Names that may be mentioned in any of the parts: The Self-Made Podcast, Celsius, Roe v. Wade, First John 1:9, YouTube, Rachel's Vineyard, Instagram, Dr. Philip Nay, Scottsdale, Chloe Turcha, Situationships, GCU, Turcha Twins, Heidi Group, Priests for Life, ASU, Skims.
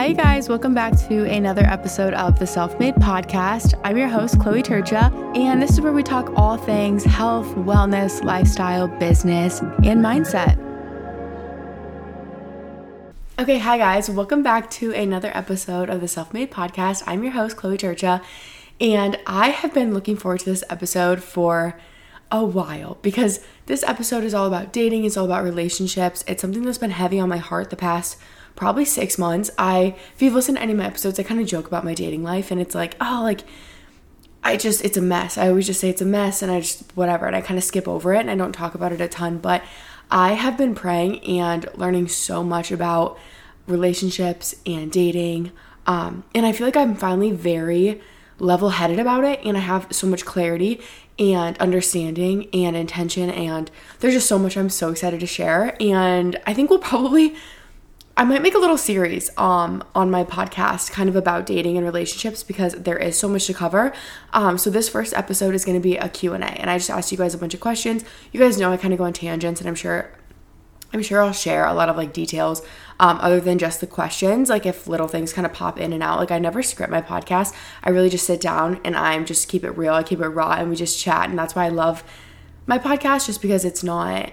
Hi, you guys. Welcome back to another episode of The Self-Made Podcast. I'm your host, Chloe Turcha, and this is where we talk all things health, wellness, lifestyle, business, and mindset. Okay, hi, guys. Welcome back to another episode of The Self-Made Podcast. I'm your host, Chloe Turcha, and I have been looking forward to this episode for a while because this episode is all about dating. It's all about relationships. It's something that's been heavy on my heart the past probably 6 months. If you've listened to any of my episodes, I kind of joke about my dating life, and it's like, it's a mess. I always just say it's a mess, and and I kind of skip over it, and I don't talk about it a ton, but I have been praying and learning so much about relationships and dating, and I feel like I'm finally very level-headed about it, and I have so much clarity and understanding and intention, and there's just so much I'm so excited to share, and I think I might make a little series on my podcast kind of about dating and relationships because there is so much to cover. So this first episode is going to be a Q&A, and I just asked you guys a bunch of questions. You guys know I kind of go on tangents, and I'm sure I'll share a lot of like details other than just the questions, like if little things kind of pop in and out. Like I never script my podcast. I really just sit down and I just keep it real. I keep it raw, and we just chat, and that's why I love my podcast, just because it's not too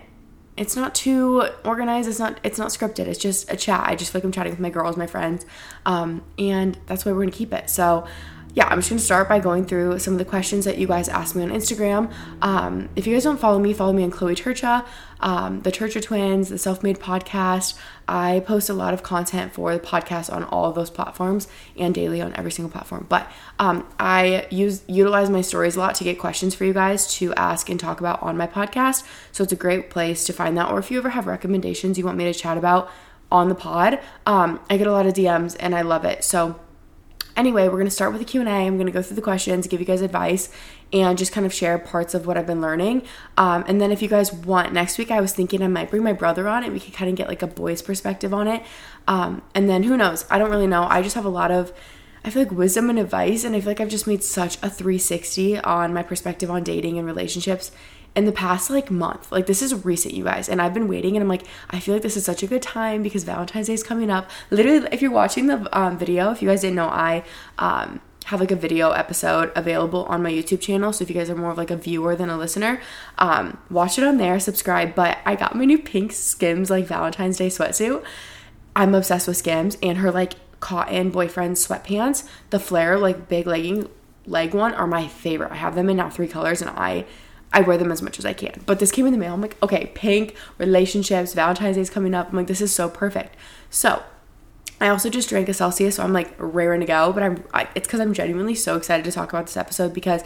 organized. It's not scripted. It's just a chat. I just feel like I'm chatting with my girls, my friends, and that's why we're going to keep it. So yeah, I'm just going to start by going through some of the questions that you guys asked me on Instagram. If you guys don't follow me on Chloe Turcha, the Turcha Twins, the Self-Made Podcast. I post a lot of content for the podcast on all of those platforms and daily on every single platform. But I utilize my stories a lot to get questions for you guys to ask and talk about on my podcast. So it's a great place to find that. Or if you ever have recommendations you want me to chat about on the pod, I get a lot of DMs and I love it. So anyway, we're going to start with a Q&A. I'm going to go through the questions, give you guys advice, and just kind of share parts of what I've been learning. And then if you guys want, next week I was thinking I might bring my brother on and we could kind of get like a boy's perspective on it. And then who knows? I don't really know. I just have I feel like wisdom and advice, and I feel like I've just made such a 360 on my perspective on dating and relationships in the past like month. Like this is recent, you guys, and I've been waiting, and I'm like, I feel like this is such a good time because Valentine's Day is coming up. Literally, if you're watching the video, if you guys didn't know, I have like a video episode available on my YouTube channel. So if you guys are more of like a viewer than a listener, watch it on there, subscribe. But I got my new pink Skims like Valentine's Day sweatsuit. I'm obsessed with Skims, and her like cotton boyfriend sweatpants, the flare like big leg one, are my favorite. I have them in now 3 colors, and I wear them as much as I can. But this came in the mail. I'm like, okay, pink, relationships, Valentine's Day is coming up. I'm like, this is so perfect. So I also just drank a Celsius, so I'm like raring to go. But it's because I'm genuinely so excited to talk about this episode because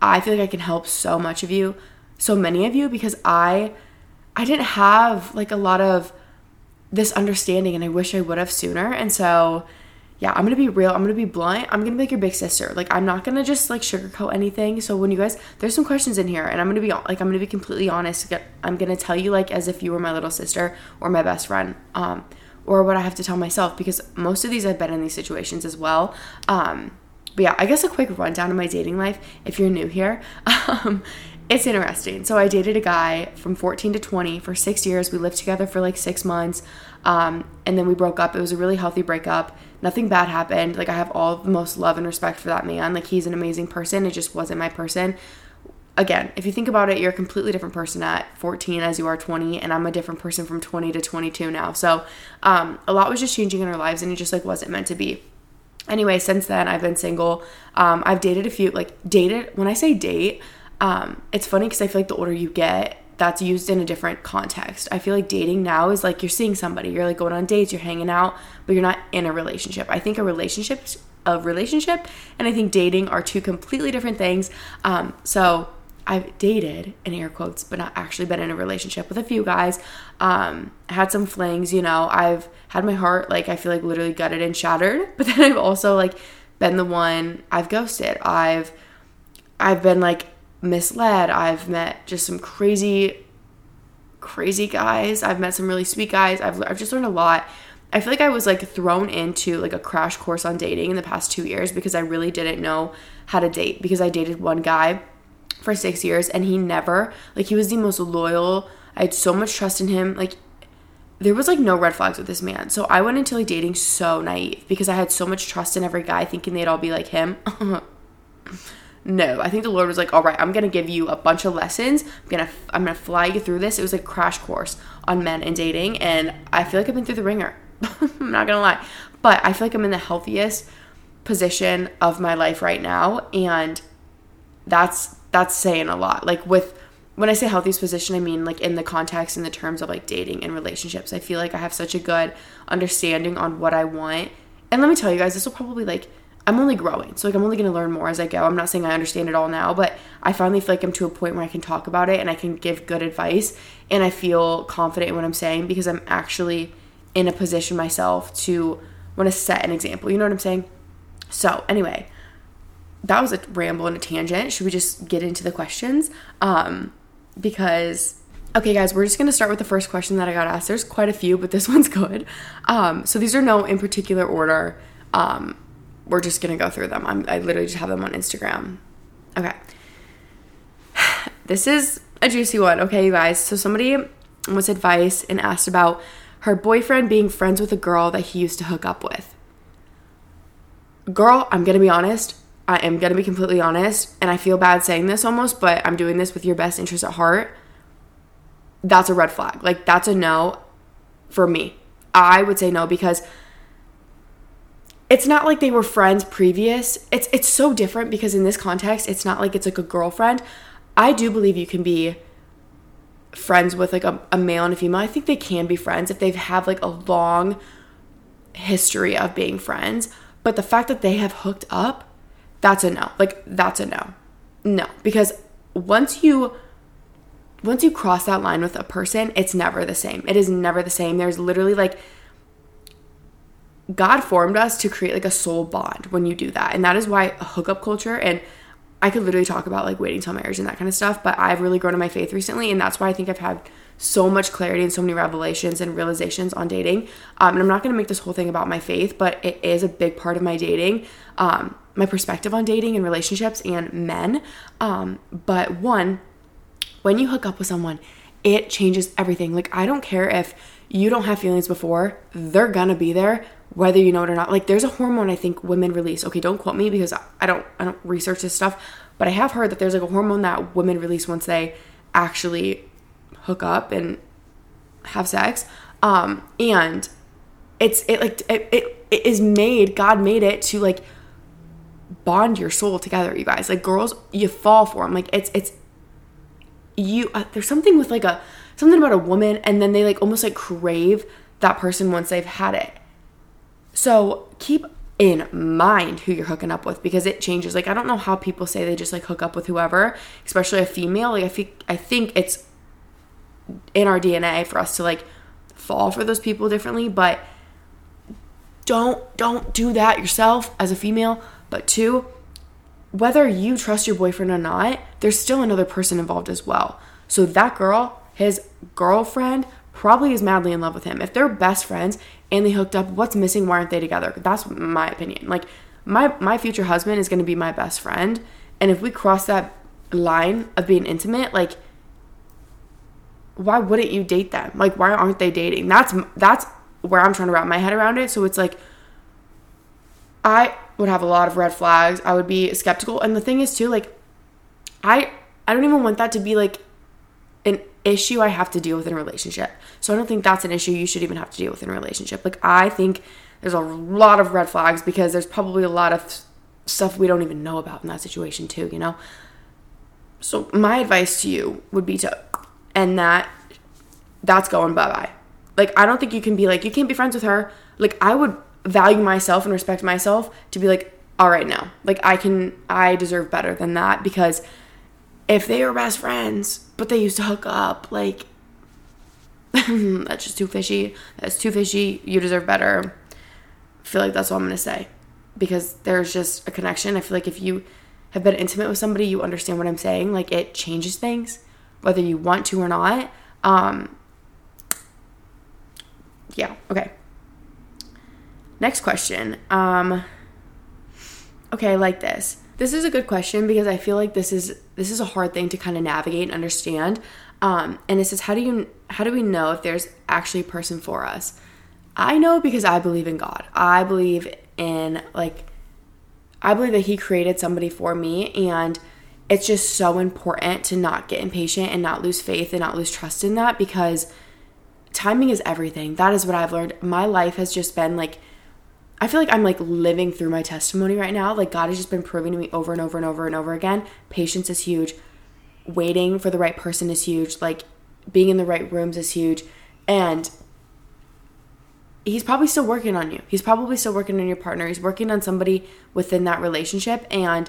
I feel like I can help so many of you, because I didn't have like a lot of this understanding, and I wish I would have sooner. And so yeah, I'm going to be real. I'm going to be blunt. I'm going to be like your big sister. Like, I'm not going to just like sugarcoat anything. So when you guys, there's some questions in here, and I'm going to be completely honest. I'm going to tell you like as if you were my little sister or my best friend, or what I have to tell myself, because most of these, I've been in these situations as well. But yeah, I guess a quick rundown of my dating life, if you're new here. It's interesting. So I dated a guy from 14 to 20 for 6 years. We lived together for like 6 months. And then we broke up. It was a really healthy breakup. Nothing bad happened. Like I have all the most love and respect for that man. Like he's an amazing person. It just wasn't my person. Again, if you think about it, you're a completely different person at 14 as you are 20. And I'm a different person from 20 to 22 now. So a lot was just changing in our lives, and it just like wasn't meant to be. Anyway, since then I've been single. I've dated a few, when I say date, it's funny because I feel like the older you get, that's used in a different context. I feel like dating now is like you're seeing somebody, you're like going on dates, you're hanging out, but you're not in a relationship. I think a relationship and I think dating are two completely different things. So I've dated, in air quotes, but not actually been in a relationship with a few guys. I had some flings, you know. I've had my heart, like I feel like literally gutted and shattered, but then I've also like been the one, I've ghosted. I've been like misled. I've met just some crazy guys. I've met some really sweet guys. I've just learned a lot. I feel like I was like thrown into like a crash course on dating in the past 2 years because I really didn't know how to date, because I dated one guy for 6 years and he was the most loyal. I had so much trust in him. Like there was, like, no red flags with this man. So I went into, like, dating so naive because I had so much trust in every guy thinking they'd all be like him. No, I think the Lord was like, all right, I'm going to give you a bunch of lessons. I'm gonna fly you through this. It was a crash course on men and dating, and I feel like I've been through the ringer. I'm not going to lie. But I feel like I'm in the healthiest position of my life right now, and that's saying a lot. Like, with when I say healthiest position, I mean, like, in the context and the terms of, like, dating and relationships. I feel like I have such a good understanding on what I want. And let me tell you guys, this will probably, like, I'm only growing. So, like, I'm only going to learn more as I go. I'm not saying I understand it all now, but I finally feel like I'm to a point where I can talk about it and I can give good advice. And I feel confident in what I'm saying because I'm actually in a position myself to want to set an example. You know what I'm saying? So, anyway, that was a ramble and a tangent. Should we just get into the questions? Because, okay, guys, we're just going to start with the first question that I got asked. There's quite a few, but this one's good. So these are no in particular order. We're just going to go through them. I literally just have them on Instagram. Okay. This is a juicy one. Okay, you guys. So somebody wants advice and asked about her boyfriend being friends with a girl that he used to hook up with. Girl, I'm going to be honest. I am going to be completely honest, and I feel bad saying this almost, but I'm doing this with your best interest at heart. That's a red flag. Like, that's a no for me. I would say no because it's not like they were friends previous. It's so different because in this context, it's not like it's like a girlfriend. I do believe you can be friends with, like, a male and a female. I think they can be friends if they have, like, a long history of being friends. But the fact that they have hooked up, that's a no. Like, that's a no. No. Because once you cross that line with a person, it's never the same. It is never the same. There's literally, like, God formed us to create, like, a soul bond when you do that. And that is why hookup culture, and I could literally talk about, like, waiting till marriage and that kind of stuff, but I've really grown in my faith recently, and that's why I think I've had so much clarity and so many revelations and realizations on dating. And I'm not going to make this whole thing about my faith, but it is a big part of my dating, my perspective on dating and relationships and men. But one, when you hook up with someone, it changes everything. Like, I don't care if you don't have feelings before, they're gonna be there whether you know it or not. Like, there's a hormone I think women release. Okay, don't quote me because I don't research this stuff, but I have heard that there's, like, a hormone that women release once they actually hook up and have sex. And it is made, God made it to, like, bond your soul together, you guys. Like, girls, you fall for them. Like, it's you. There's something with, like, something about a woman, and then they, like, almost, like, crave that person once they've had it. So keep in mind who you're hooking up with because it changes. Like, I don't know how people say they just, like, hook up with whoever, especially a female. Like, I think it's in our DNA for us to, like, fall for those people differently, but don't do that yourself as a female. But two, whether you trust your boyfriend or not, there's still another person involved as well. So that girl, his girlfriend, probably is madly in love with him. If they're best friends and they hooked up, what's missing? Why aren't they together? That's my opinion. Like, my future husband is going to be my best friend. And if we cross that line of being intimate, like, why wouldn't you date them? Like, why aren't they dating? That's where I'm trying to wrap my head around it. So it's like, I would have a lot of red flags. I would be skeptical. And the thing is too, like, I don't even want that to be, like, an issue I have to deal with in a relationship. So I don't think that's an issue you should even have to deal with in a relationship. Like, I think there's a lot of red flags because there's probably a lot of stuff we don't even know about in that situation too, you know? So my advice to you would be to, and that's going bye-bye. Like, I don't think you can be like, you can't be friends with her. Like, I would value myself and respect myself to be like, all right, no, like, I deserve better than that, because if they were best friends but they used to hook up, like, that's just too fishy. That's too fishy. You deserve better. I feel like that's all I'm gonna say, because there's just a connection. I feel like if you have been intimate with somebody, you understand what I'm saying. Like, it changes things whether you want to or not. Yeah, okay. Next question. Okay, I like this. This is a good question because I feel like this is a hard thing to kind of navigate and understand. And it says, how do we know if there's actually a person for us? I know because I believe in God. I believe that He created somebody for me, and it's just so important to not get impatient and not lose faith and not lose trust in that, because timing is everything. That is what I've learned. My life has just been like, I feel like I'm like living through my testimony right now. Like God has just been proving to me over and over and over and over again. Patience is huge. Waiting for the right person is huge. Like being in the right rooms is huge. And He's probably still working on you. He's probably still working on your partner. He's working on somebody within that relationship. And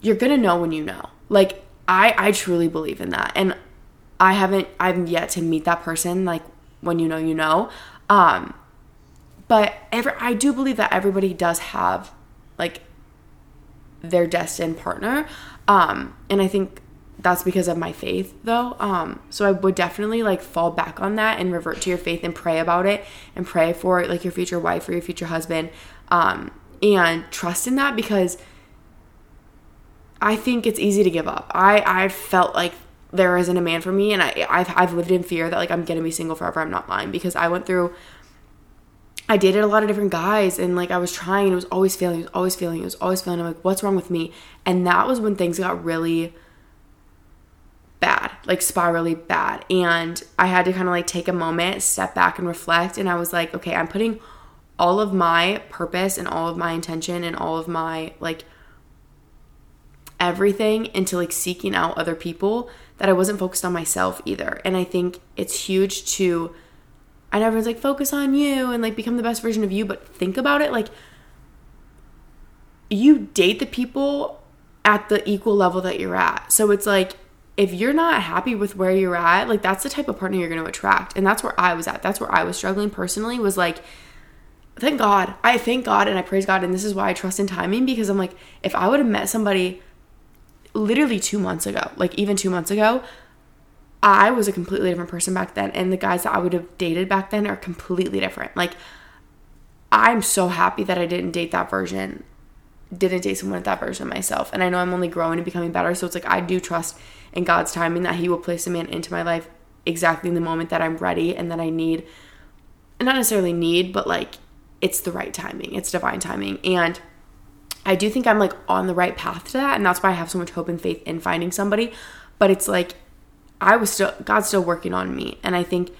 you're going to know when you know. Like I truly believe in that. And I'm yet to meet that person. Like when you know, you know. But I do believe that everybody does have, like, their destined partner. And I think that's because of my faith, though. So I would definitely, like, fall back on that and revert to your faith and pray about it and pray for, like, your future wife or your future husband. And trust in that, because I think it's easy to give up. I felt like there isn't a man for me, and I've lived in fear that, like, I'm going to be single forever. I'm not lying, because I dated a lot of different guys, and like I was trying, and it was always failing. I'm like, what's wrong with me? And that was when things got really bad, like spirally bad. And I had to kind of like take a moment, step back and reflect. And I was like, okay, I'm putting all of my purpose and all of my intention and all of my like everything into like seeking out other people, that I wasn't focused on myself either. And I think it's huge to, and everyone's like, focus on you and like become the best version of you. But think about it. Like you date the people at the equal level that you're at. So it's like, if you're not happy with where you're at, like that's the type of partner you're going to attract. And that's where I was at. That's where I was struggling personally, was like, thank God. And I praise God. And this is why I trust in timing, because I'm like, if I would have met somebody literally 2 months ago, like even 2 months ago, I was a completely different person back then, and the guys that I would have dated back then are completely different. Like, I'm so happy that I didn't date someone at that version of myself. And I know I'm only growing and becoming better, so it's like I do trust in God's timing that He will place a man into my life exactly in the moment that I'm ready and that I need. And not necessarily need, but like it's the right timing. It's divine timing. And I do think I'm like on the right path to that, and that's why I have so much hope and faith in finding somebody. But it's like God's still working on me. And I think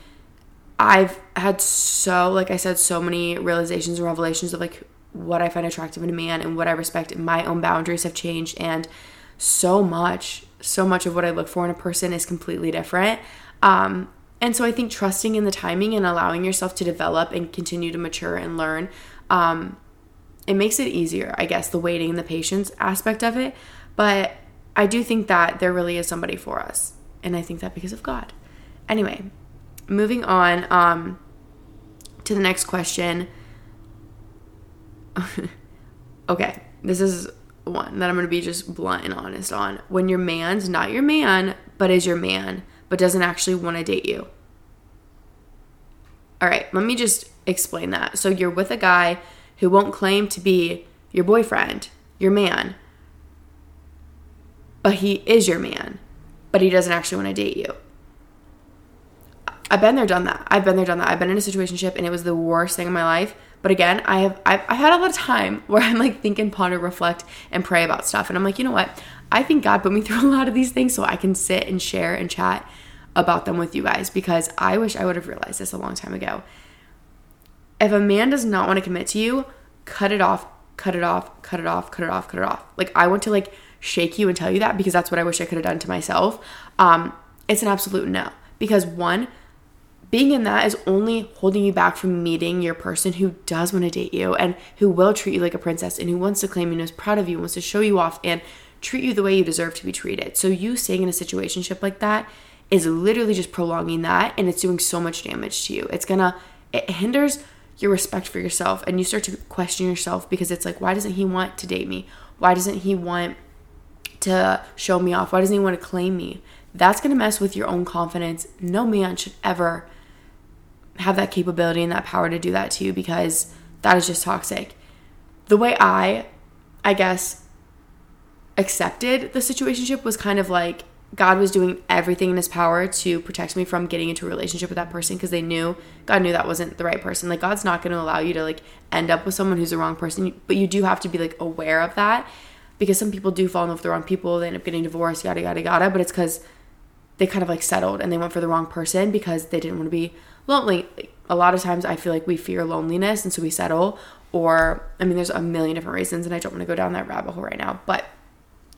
I've had so many realizations and revelations of like what I find attractive in a man and what I respect, and my own boundaries have changed. And so much of what I look for in a person is completely different. And so I think trusting in the timing and allowing yourself to develop and continue to mature and learn, it makes it easier, I guess, the waiting and the patience aspect of it. But I do think that there really is somebody for us. And I think that because of God. Anyway, moving on to the next question. Okay, this is one that I'm going to be just blunt and honest on. When your man's not your man, but is your man, but doesn't actually want to date you. All right, let me just explain that. So you're with a guy who won't claim to be your boyfriend, your man, but he is your man. But he doesn't actually want to date you. I've been there, done that. I've been in a situationship, and it was the worst thing in my life. But again, I've had a lot of time where I'm like think and ponder, reflect, and pray about stuff. And I'm like, you know what? I think God put me through a lot of these things so I can sit and share and chat about them with you guys, because I wish I would have realized this a long time ago. If a man does not want to commit to you, cut it off. Like I want to like shake you and tell you that, because that's what I wish I could have done to myself. It's an absolute no, because one, being in that is only holding you back from meeting your person who does want to date you and who will treat you like a princess and who wants to claim you and is proud of you, wants to show you off and treat you the way you deserve to be treated. So you staying in a situationship like that is literally just prolonging that, and it's doing so much damage to you. It hinders your respect for yourself, and you start to question yourself, because it's like, why doesn't he want to date me? Why doesn't he want to show me off? Why doesn't he want to claim me? That's going to mess with your own confidence. No man should ever have that capability and that power to do that to you, because that is just toxic. The way I guess accepted the situationship was kind of like God was doing everything in his power to protect me from getting into a relationship with that person, because they knew, God knew that wasn't the right person. Like, God's not going to allow you to like end up with someone who's the wrong person, but you do have to be like aware of that, because some people do fall in love with the wrong people. They end up getting divorced, yada, yada, yada, but it's because they kind of like settled and they went for the wrong person because they didn't want to be lonely. A lot of times I feel like we fear loneliness, and so we settle, or, I mean, there's a million different reasons, and I don't want to go down that rabbit hole right now, but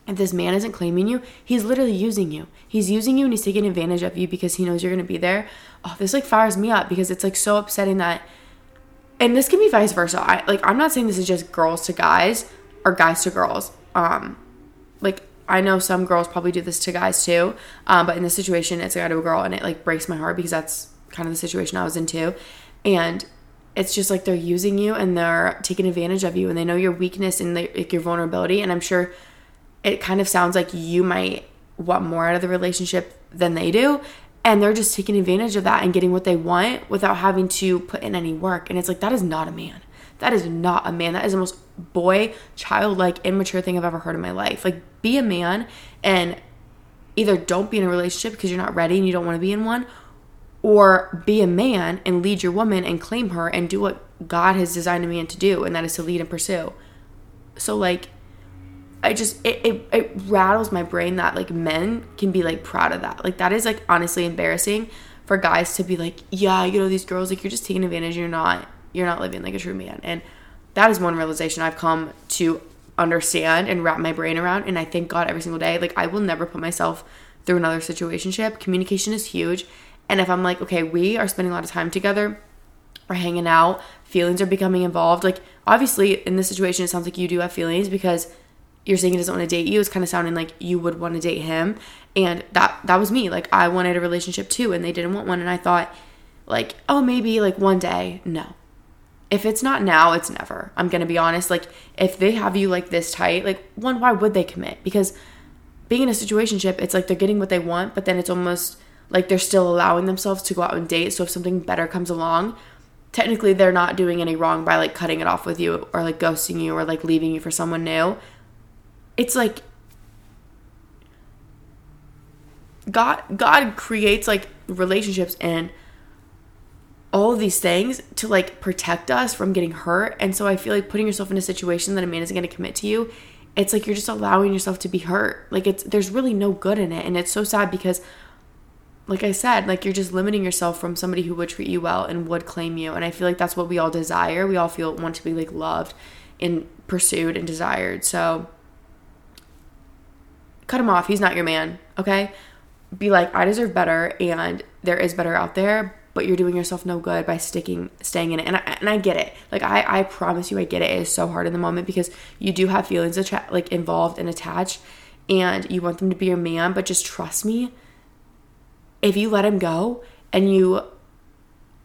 if this man isn't claiming you, he's literally using you. He's using you and he's taking advantage of you because he knows you're going to be there. Oh, this like fires me up because it's like so upsetting that, and this can be vice versa. I'm not saying this is just girls to guys or guys to girls. I know some girls probably do this to guys too. But in this situation, it's a guy to a girl, and it like breaks my heart because that's kind of the situation I was in too. And it's just like, they're using you and they're taking advantage of you, and they know your weakness and like your vulnerability. And I'm sure it kind of sounds like you might want more out of the relationship than they do, and they're just taking advantage of that and getting what they want without having to put in any work. And it's like, that is not a man. That is not a man. That is the most boy, childlike, immature thing I've ever heard in my life. Like, be a man and either don't be in a relationship because you're not ready and you don't want to be in one, or be a man and lead your woman and claim her and do what God has designed a man to do, and that is to lead and pursue. So like, I just, it rattles my brain that like men can be like proud of that. Like, that is like honestly embarrassing for guys to be like, yeah, you know, these girls, like, you're just taking advantage. You're not living like a true man. And that is one realization I've come to understand and wrap my brain around. And I thank God every single day. Like, I will never put myself through another situationship. Communication is huge. And if I'm like, okay, we are spending a lot of time together, we're hanging out, feelings are becoming involved. Like, obviously in this situation, it sounds like you do have feelings because you're saying he doesn't want to date you. It's kind of sounding like you would want to date him. And that was me. Like, I wanted a relationship too, and they didn't want one. And I thought like, oh, maybe like one day. No. If it's not now, it's never. I'm going to be honest. Like, if they have you like this tight, like, one, why would they commit? Because being in a situationship, it's like they're getting what they want, but then it's almost like they're still allowing themselves to go out and date. So if something better comes along, technically they're not doing any wrong by like cutting it off with you, or like ghosting you, or like leaving you for someone new. It's like God creates like relationships and all of these things to like protect us from getting hurt. And so I feel like putting yourself in a situation that a man isn't going to commit to you, it's like you're just allowing yourself to be hurt. Like, there's really no good in it. And it's so sad because, like I said, like, you're just limiting yourself from somebody who would treat you well and would claim you. And I feel like that's what we all desire. We all want to be like loved and pursued and desired. So cut him off. He's not your man. Okay? Be like, I deserve better, and there is better out there, but you're doing yourself no good by staying in it. And I get it. Like, I promise you, I get it. It is so hard in the moment because you do have feelings like involved and attached, and you want them to be your man. But just trust me, if you let him go and you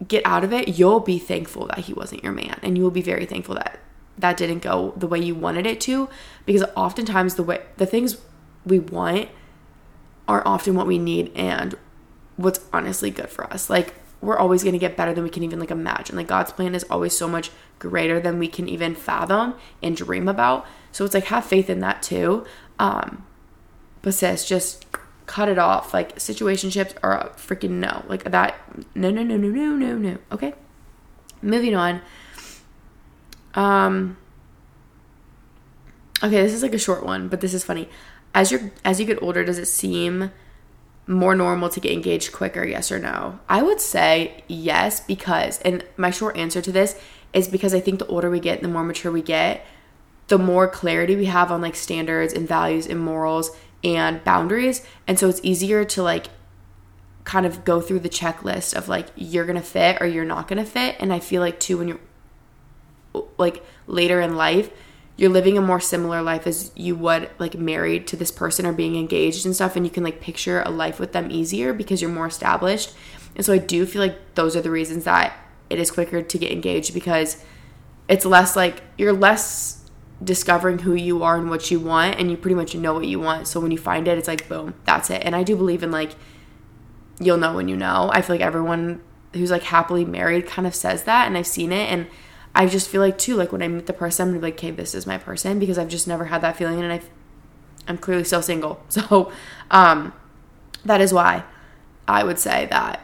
get out of it, you'll be thankful that he wasn't your man, and you will be very thankful that that didn't go the way you wanted it to, because oftentimes the things we want aren't often what we need and what's honestly good for us. Like, we're always going to get better than we can even like imagine. Like, God's plan is always so much greater than we can even fathom and dream about. So it's like, have faith in that too. But sis, just cut it off. Like, situationships are a freaking no. Like, that no. Okay, moving on. Okay, this is like a short one, but this is funny. As you get older, does it seem more normal to get engaged quicker? Yes or no? I would say yes, because, and my short answer to this is because I think the older we get, the more mature we get, the more clarity we have on like standards and values and morals and boundaries. And so it's easier to like kind of go through the checklist of like, you're going to fit or you're not going to fit. And I feel like too, when you're like later in life, you're living a more similar life as you would like married to this person or being engaged and stuff. And you can like picture a life with them easier because you're more established. And so I do feel like those are the reasons that it is quicker to get engaged, because it's less like, you're less discovering who you are and what you want, and you pretty much know what you want. So when you find it, it's like, boom, that's it. And I do believe in like, you'll know when you know. I feel like everyone who's like happily married kind of says that, and I've seen it. And I just feel like too, like when I meet the person, I'm going to be like, okay, this is my person, because I've just never had that feeling. And I I'm clearly still single. So that is why I would say that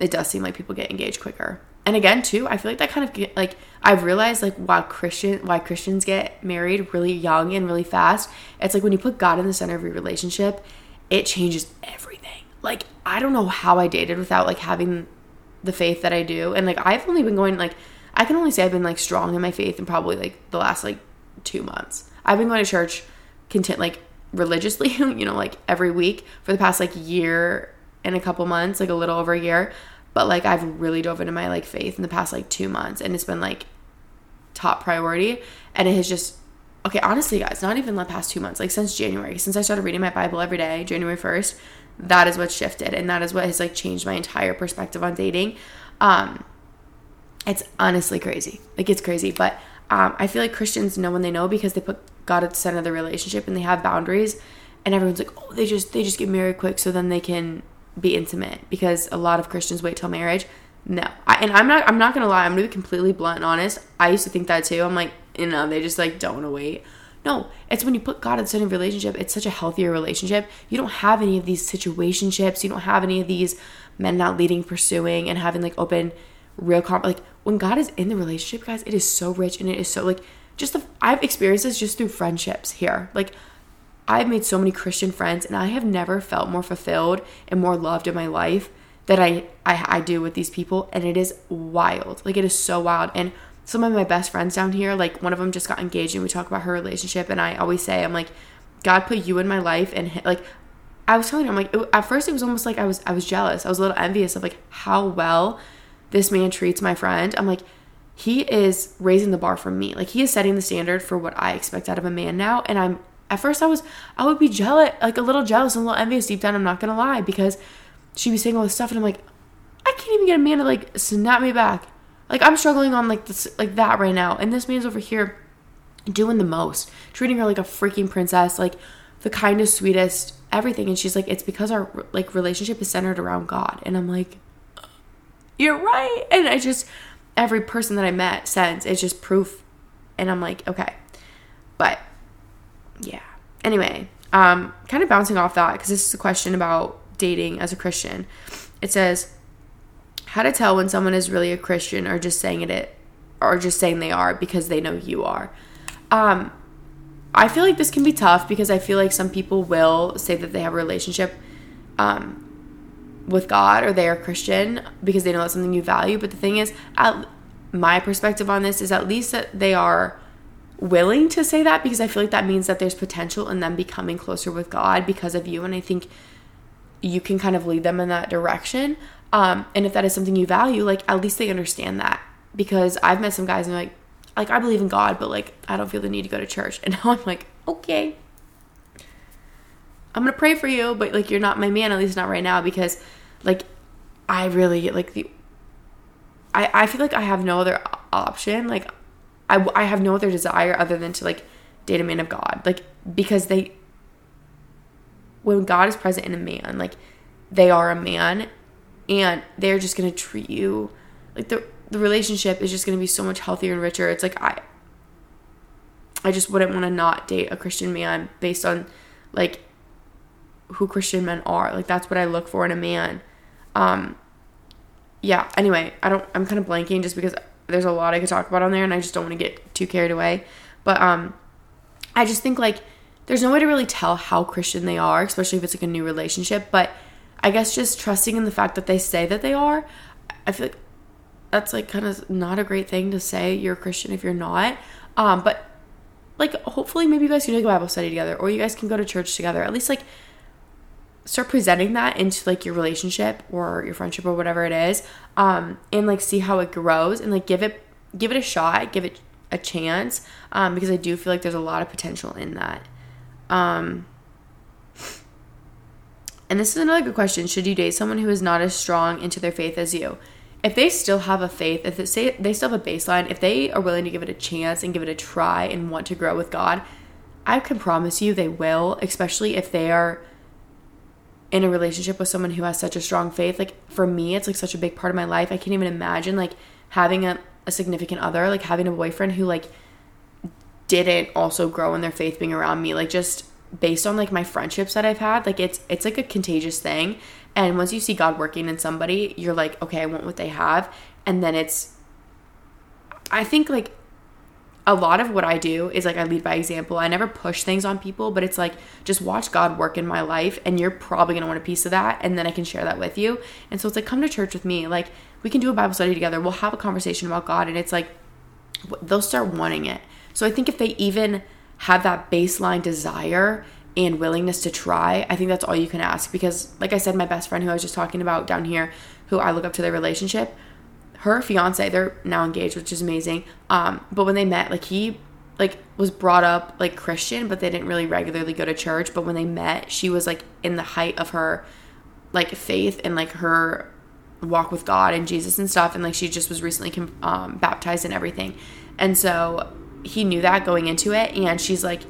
it does seem like people get engaged quicker. And again, too, I feel like that kind of, like, I've realized, like, why Christians get married really young and really fast. It's like when you put God in the center of your relationship, it changes everything. Like, I don't know how I dated without, like, having the faith that I do. And, like, I've only been going, like, I can only say I've been, like, strong in my faith in probably, like, the last, like, 2 months. I've been going to church religiously, you know, like, every week for the past, like, year and a couple months, like, a little over a year. But, like, I've really dove into my, like, faith in the past, like, 2 months. And it's been, like, top priority. And it has just, okay, honestly, guys, not even the past 2 months. Like, since January, since I started reading my Bible every day, January 1st, that is what shifted. And that is what has, like, changed my entire perspective on dating. It's honestly crazy. Like, it's crazy. But I feel like Christians know when they know because they put God at the center of the relationship and they have boundaries. And everyone's like, oh, they just get married quick so then they can be intimate, because a lot of Christians wait till marriage. I'm not gonna lie, I'm gonna be completely blunt and honest. I used to think that too. I'm like, you know, they just like don't want to wait. No, it's when you put God inside a relationship, it's such a healthier relationship. You don't have any of these situationships. You don't have any of these men not leading, pursuing, and having like open, real like when God is in the relationship, guys, it is so rich and it is so like just the I've experienced this just through friendships here. Like, I've made so many Christian friends, and I have never felt more fulfilled and more loved in my life than I do with these people, and it is wild. Like, it is so wild, and some of my best friends down here, like, one of them just got engaged, and we talk about her relationship, and I always say, I'm like, God put you in my life, and, like, I was telling her, I'm like, at first it was almost like I was jealous. I was a little envious of, like, how well this man treats my friend. I'm like, he is raising the bar for me. Like, he is setting the standard for what I expect out of a man now, and at first I would be jealous, like a little jealous and a little envious deep down, I'm not going to lie, because she'd be saying all this stuff and I'm like, I can't even get a man to like snap me back. Like, I'm struggling on like this, like that right now. And this man's over here doing the most, treating her like a freaking princess, like the kindest, sweetest, everything. And she's like, it's because our like relationship is centered around God. And I'm like, you're right. And I just, every person that I met since, it's just proof. And I'm like, okay, but yeah. Anyway, kind of bouncing off that, because this is a question about dating as a Christian. It says, how to tell when someone is really a Christian or just saying it, or just saying they are because they know you are. I feel like this can be tough because I feel like some people will say that they have a relationship with God or they are Christian because they know that's something you value. But the thing is, my perspective on this is at least that they are willing to say that, because I feel like that means that there's potential in them becoming closer with God because of you, and I think you can kind of lead them in that direction, and if that is something you value, like, at least they understand that. Because I've met some guys and like I believe in God, but like I don't feel the need to go to church, and now I'm like, okay, I'm gonna pray for you, but like you're not my man, at least not right now, because like I really like I feel like I have no other option. Like, I have no other desire other than to, like, date a man of God. Like, because when God is present in a man, like, they are a man, and they're just going to treat you, like, the relationship is just going to be so much healthier and richer. It's like, I just wouldn't want to not date a Christian man based on, like, who Christian men are. Like, that's what I look for in a man. Yeah, anyway, I'm kind of blanking just because there's a lot I could talk about on there, and I just don't want to get too carried away. But I just think, like, there's no way to really tell how Christian they are, especially if it's, like, a new relationship. But I guess just trusting in the fact that they say that they are, I feel like that's, like, kind of not a great thing to say you're a Christian if you're not. But, like, hopefully maybe you guys can do, like, a Bible study together, or you guys can go to church together. At least, like, start presenting that into, like, your relationship or your friendship or whatever it is, and, like, see how it grows, and, like, give it a shot, give it a chance, because I do feel like there's a lot of potential in that. And this is another good question. Should you date someone who is not as strong into their faith as you? If they still have a faith, if they still have a baseline, if they are willing to give it a chance and give it a try and want to grow with God, I can promise you they will, especially if they are in a relationship with someone who has such a strong faith. Like, for me, it's like such a big part of my life. I can't even imagine like having a significant other, like having a boyfriend who like didn't also grow in their faith being around me, like just based on like my friendships that I've had, like it's like a contagious thing. And once you see God working in somebody, you're like, okay, I want what they have. And then it's, I think like a lot of what I do is like I lead by example. I never push things on people, but it's like just watch God work in my life, and you're probably going to want a piece of that, and then I can share that with you. And so it's like, come to church with me. Like, we can do a Bible study together. We'll have a conversation about God, and it's like they'll start wanting it. So I think if they even have that baseline desire and willingness to try, I think that's all you can ask. Because like I said, my best friend who I was just talking about down here, who I look up to their relationship, her fiance, they're now engaged, which is amazing. But when they met, like he like was brought up like Christian, but they didn't really regularly go to church. But when they met, she was like in the height of her like faith and like her walk with God and Jesus and stuff. And like she just was recently baptized and everything. And so he knew that going into it. And she's like,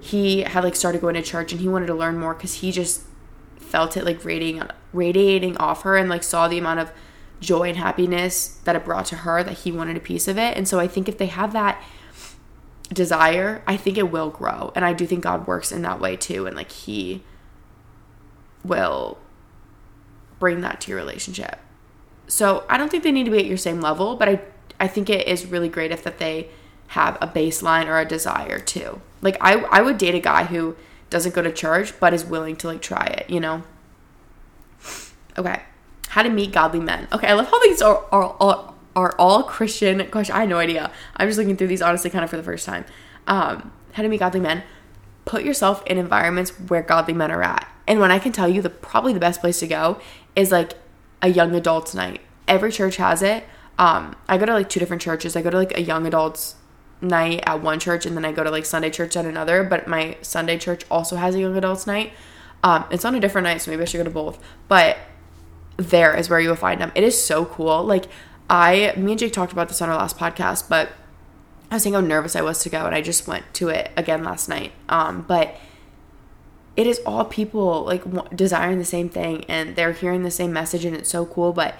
he had like started going to church and he wanted to learn more because he just felt it like radiating off her, and like saw the amount of joy and happiness that it brought to her, that he wanted a piece of it. And so I think if they have that desire, I think it will grow. And I do think God works in that way too. And like he will bring that to your relationship. So I don't think they need to be at your same level, but I think it is really great if that they have a baseline or a desire too. Like I would date a guy who doesn't go to church, but is willing to like try it, you know? Okay. How to meet godly men. Okay, I love how these are all Christian. Gosh, I had no idea. I'm just looking through these honestly kind of for the first time. How to meet godly men. Put yourself in environments where godly men are at. And when I can tell you, probably the best place to go is like a young adults night. Every church has it. I go to like two different churches. I go to like a young adults night at one church, and then I go to like Sunday church at another. But my Sunday church also has a young adults night. It's on a different night, so maybe I should go to both. But there is where you will find them. It is so cool. Like me and Jake talked about this on our last podcast, but I was saying how nervous I was to go, and I just went to it again last night. But it is all people like desiring the same thing, and they're hearing the same message, and it's so cool. But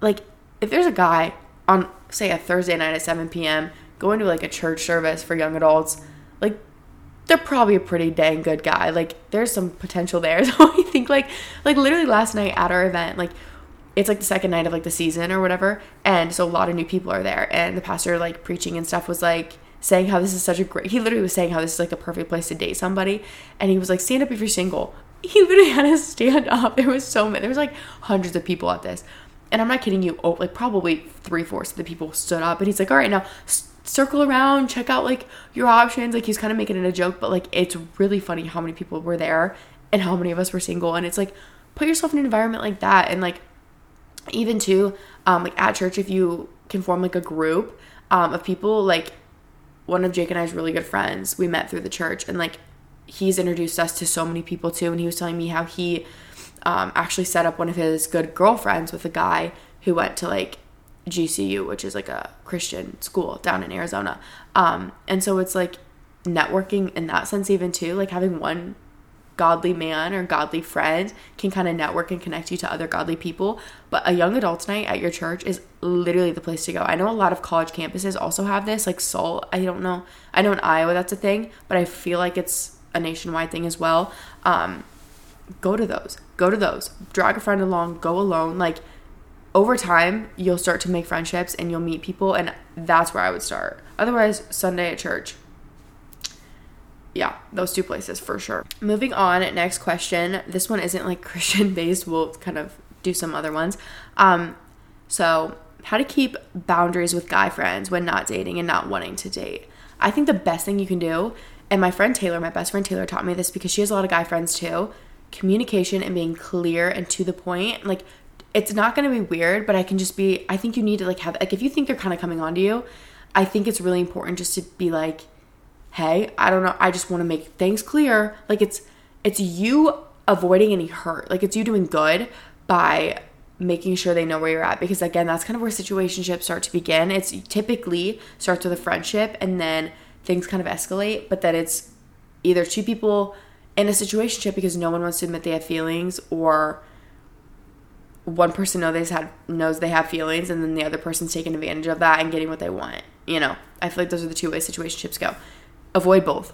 like if there's a guy on say a Thursday night at 7 p.m. going to like a church service for young adults, like they're probably a pretty dang good guy. Like there's some potential there. So I think like literally last night at our event, like it's like the second night of like the season or whatever. And so a lot of new people are there, and the pastor like preaching and stuff was like saying how this is such a great, he literally was saying how this is like a perfect place to date somebody. And he was like, stand up if you're single. He literally had to stand up. There was so many, there was like hundreds of people at this. And I'm not kidding you. Oh, like probably 3/4 of the people stood up, and he's like, all right, now circle around, check out like your options. Like he's kind of making it a joke, but like it's really funny how many people were there and how many of us were single. And it's like, put yourself in an environment like that. And like even too like at church, if you can form like a group of people, like one of Jake and I's really good friends we met through the church, and like he's introduced us to so many people too. And he was telling me how he actually set up one of his good girlfriends with a guy who went to like GCU, which is like a Christian school down in Arizona. And so it's like networking in that sense even too, like having one godly man or godly friend can kind of network and connect you to other godly people. But a young adults night at your church is literally the place to go. I know a lot of college campuses also have this, like Seoul, I don't know. I know in Iowa that's a thing, but I feel like it's a nationwide thing as well. Go to those, drag a friend along, go alone. Like over time, you'll start to make friendships and you'll meet people, and that's where I would start. Otherwise, Sunday at church. Yeah, those two places for sure. Moving on, next question. This one isn't like Christian-based. We'll kind of do some other ones. So how to keep boundaries with guy friends when not dating and not wanting to date. I think the best thing you can do, and my best friend Taylor taught me this because she has a lot of guy friends too, communication and being clear and to the point. Like, it's not going to be weird, but I think you need to like have, like if you think they're kind of coming on to you, I think it's really important just to be like, hey, I don't know, I just want to make things clear. Like it's you avoiding any hurt. Like it's you doing good by making sure they know where you're at. Because again, that's kind of where situationships start to begin. It's typically starts with a friendship, and then things kind of escalate, but then it's either two people in a situationship because no one wants to admit they have feelings, or one person knows they have feelings, and then the other person's taking advantage of that and getting what they want. you know, I feel like those are the two ways situationships go. Avoid both.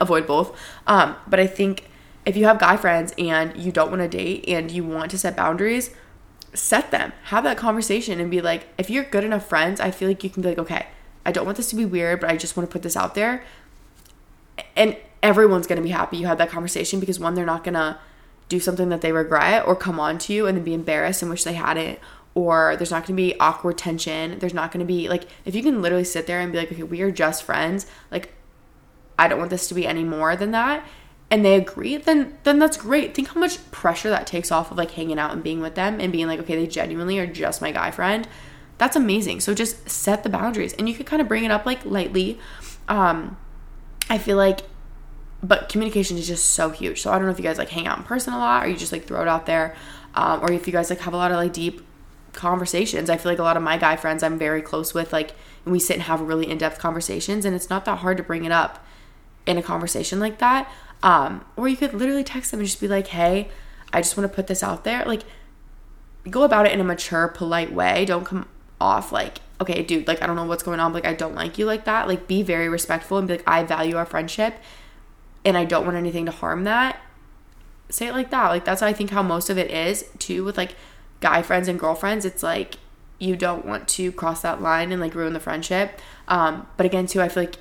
Avoid both. But I think if you have guy friends and you don't want to date and you want to set boundaries, set them. Have that conversation and be like, if you're good enough friends, I feel like you can be like, okay, I don't want this to be weird, but I just want to put this out there. And everyone's going to be happy you had that conversation because, one, they're not going to do something that they regret or come on to you and then be embarrassed and wish they hadn't. Or there's not going to be awkward tension. There's not going to be, like, if you can literally sit there and be like, okay, we are just friends. Like, I don't want this to be any more than that. And they agree, then that's great. Think how much pressure that takes off of, like, hanging out and being with them and being like, okay, they genuinely are just my guy friend. That's amazing. So just set the boundaries. And you can kind of bring it up, like, lightly. I feel like, but communication is just so huge. So I don't know if you guys, like, hang out in person a lot or you just, like, throw it out there. Or if you guys, like, have a lot of, like, deep conversations. I feel like a lot of my guy friends I'm very close with, like, and we sit and have really in-depth conversations, and it's not that hard to bring it up in a conversation like that. Or you could literally text them and just be like, hey, I just want to put this out there. Like, go about it in a mature, polite way. Don't come off like, okay, dude, like, I don't know what's going on, but, like, I don't like you like that. Like, be very respectful and be like, I value our friendship and I don't want anything to harm that. Say it like that. Like, that's, I think, how most of it is too with, like, guy friends and girlfriends. It's like, you don't want to cross that line and, like, ruin the friendship. But again too, I feel like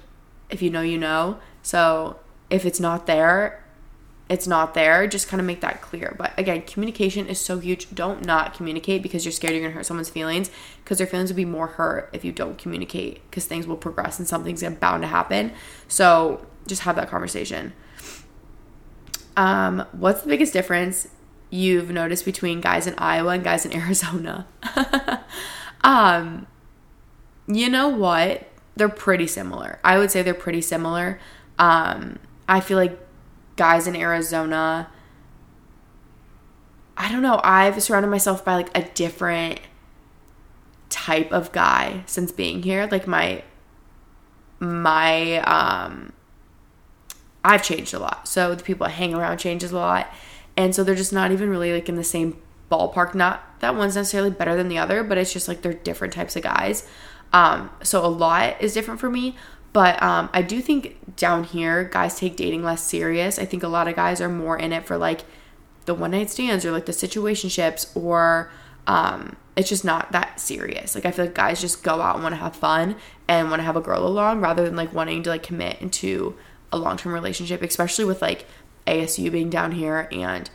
if you know, you know. So if it's not there, it's not there. Just kind of make that clear. But again, communication is so huge. Don't not communicate because you're scared you're gonna hurt someone's feelings, because their feelings will be more hurt if you don't communicate, because things will progress and something's bound to happen. So just have that conversation. What's the biggest difference you've noticed between guys in Iowa and guys in Arizona? You know what? They're pretty similar. I would say they're pretty similar. I feel like guys in Arizona, I don't know. I've surrounded myself by, like, a different type of guy since being here. Like, my I've changed a lot. So the people I hang around changes a lot. And so they're just not even really, like, in the same ballpark. Not that one's necessarily better than the other, but it's just, like, they're different types of guys. So a lot is different for me. But I do think down here, guys take dating less serious. I think a lot of guys are more in it for, like, the one-night stands or, like, the situationships, or it's just not that serious. Like, I feel like guys just go out and want to have fun and want to have a girl along rather than, like, wanting to, like, commit into a long-term relationship, especially with, like, ASU being down here and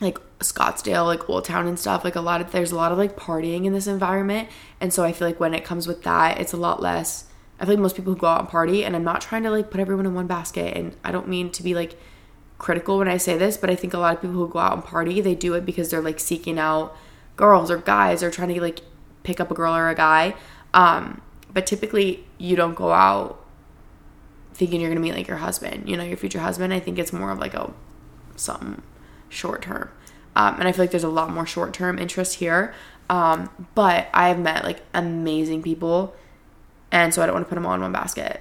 like Scottsdale, like Old Town and stuff. Like, there's a lot of, like, partying in this environment, and so I feel like when it comes with that, it's a lot less. I feel like most people who go out and party, and I'm not trying to, like, put everyone in one basket, and I don't mean to be, like, critical when I say this, but I think a lot of people who go out and party, they do it because they're, like, seeking out girls or guys or trying to, like, pick up a girl or a guy. But typically you don't go out thinking you're gonna meet, like, your husband, you know, your future husband. I think it's more of, like, something short term. And I feel like there's a lot more short term interest here. But I have met, like, amazing people, and so I don't want to put them all in one basket.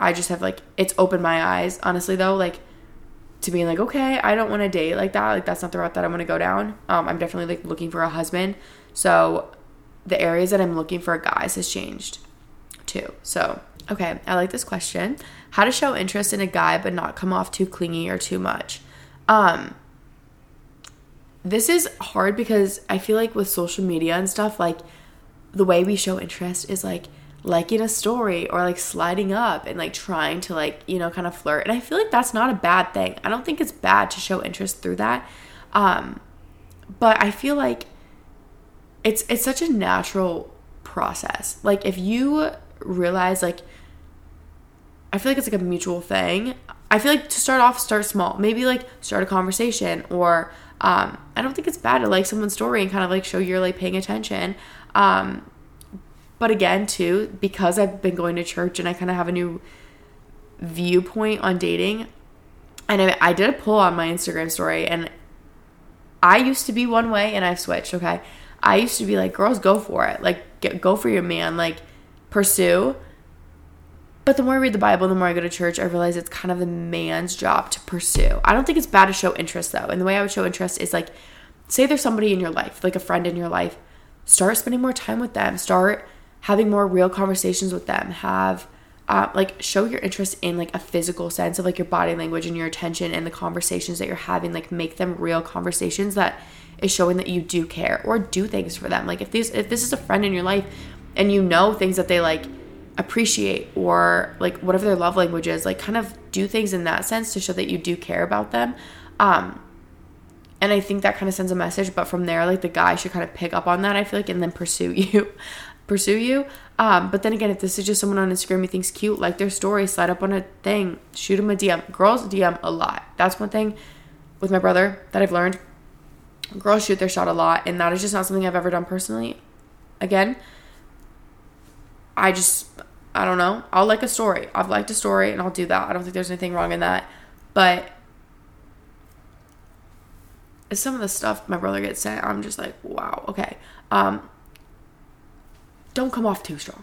I just have, like, it's opened my eyes, honestly, though, like, to being like, okay, I don't want to date like that. Like, that's not the route that I want to go down. I'm definitely, like, looking for a husband. So the areas that I'm looking for guys has changed too. So okay, I like this question. How to show interest in a guy but not come off too clingy or too much. This is hard because I feel like with social media and stuff, like, the way we show interest is, like, liking a story or, like, sliding up and, like, trying to, like, you know, kind of flirt. And I feel like that's not a bad thing. I don't think it's bad to show interest through that. But I feel like it's such a natural process. Like, if you realize, like, I feel like it's, like, a mutual thing. I feel like to start small. Maybe, like, start a conversation, or I don't think it's bad to like someone's story and kind of, like, show you're, like, paying attention. But again too, because I've been going to church and I kind of have a new viewpoint on dating, and I did a poll on my Instagram story, and I used to be one way and I've switched, okay? I used to be like, girls, go for it. Like, go for your man. Like, pursue. But the more I read the Bible, the more I go to church, I realize it's kind of the man's job to pursue. I don't think it's bad to show interest, though. And the way I would show interest is, like, say there's somebody in your life, like a friend in your life, start spending more time with them, start having more real conversations with them, show your interest in, a physical sense of, your body language and your attention and the conversations that you're having. Make them real conversations that is showing that you do care, or do things for them. If this is a friend in your life and you know things that they, appreciate, or, whatever their love language is, kind of do things in that sense to show that you do care about them. And I think that kind of sends a message. But from there, the guy should kind of pick up on that, I feel like, and then pursue you. But then again, if this is just someone on Instagram you think's cute, like their story, slide up on a thing, shoot them a DM. Girls DM a lot. That's one thing with my brother that I've learned. Girls shoot their shot a lot, and that is just not something I've ever done personally. Again, I don't know. I'll like a story. I've liked a story, and I'll do that. I don't think there's anything wrong in that. But some of the stuff my brother gets sent, I'm just like, wow, okay. Don't come off too strong.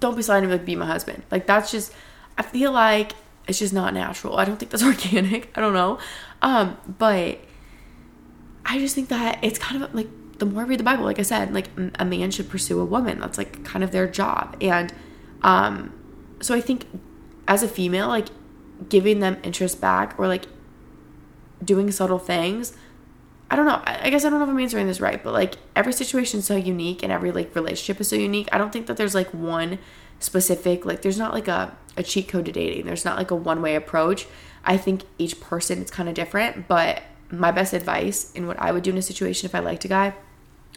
Don't be sliding with be my husband. That's just, I feel like it's just not natural. I don't think that's organic. I don't know. But I just think that it's kind of the more I read the Bible, like I said, a man should pursue a woman. That's kind of their job. And so I think as a female, giving them interest back, or doing subtle things. I don't know. I guess I don't know if I'm answering this right, but every situation is so unique, and every relationship is so unique. I don't think that there's one specific, there's not a cheat code to dating. There's not a one way approach. I think each person is kind of different, but my best advice and what I would do in a situation if I liked a guy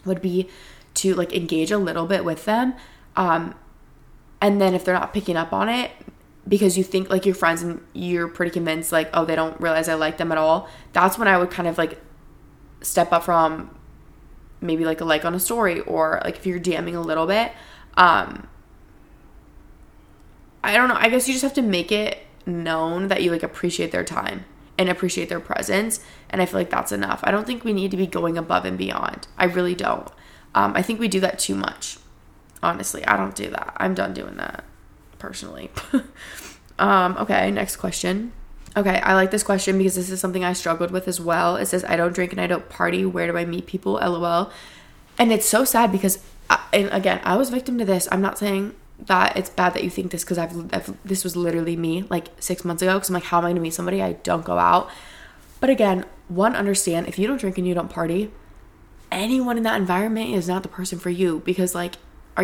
would be to engage a little bit with them. And then if they're not picking up on it, because you think your friends and you're pretty convinced oh, they don't realize I like them at all, that's when I would kind of step up from maybe a like on a story, or if you're DMing a little bit. I don't know. I guess you just have to make it known that you appreciate their time and appreciate their presence, and I feel like that's enough. I don't think we need to be going above and beyond. I really don't. I think we do that too much. Honestly, I don't do that. I'm done doing that personally. Okay, next question. Okay, I like this question because this is something I struggled with as well. It says, I don't drink and I don't party. Where do I meet people? LOL. And it's so sad because, I was victim to this. I'm not saying that it's bad that you think this, because this was literally me 6 months ago, because I'm how am I going to meet somebody? I don't go out. But again, one, understand if you don't drink and you don't party, anyone in that environment is not the person for you, because are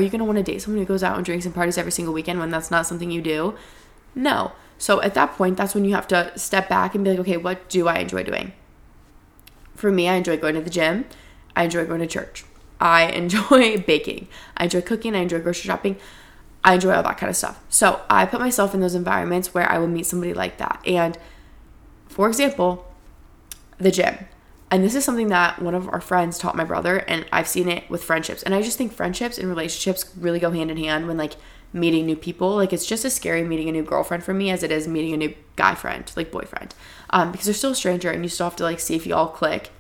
you going to want to date someone who goes out and drinks and parties every single weekend when that's not something you do? No. So at that point, that's when you have to step back and be okay, what do I enjoy doing? For me, I enjoy going to the gym. I enjoy going to church. I enjoy baking. I enjoy cooking. I enjoy grocery shopping. I enjoy all that kind of stuff. So I put myself in those environments where I will meet somebody like that. And for example, the gym. And this is something that one of our friends taught my brother, and I've seen it with friendships. And I just think friendships and relationships really go hand in hand when meeting new people. It's just as scary meeting a new girlfriend for me as it is meeting a new guy friend, boyfriend. Because they're still a stranger, and you still have to see if you all click,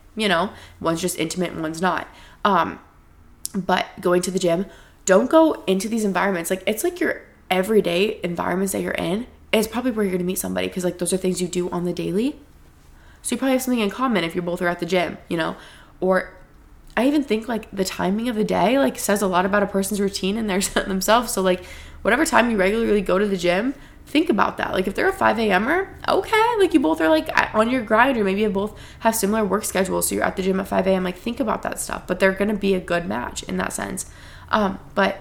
one's just intimate and one's not. But going to the gym, don't go into these environments. It's your everyday environments that you're in is probably where you're going to meet somebody, because those are things you do on the daily. So you probably have something in common if you both are at the gym, or I even think the timing of the day says a lot about a person's routine and themselves. So whatever time you regularly go to the gym, think about that. If they're a 5 a.m.er, okay, you both are on your grind, or maybe you both have similar work schedules, so you're at the gym at 5 a.m. Think about that stuff, but they're going to be a good match in that sense. But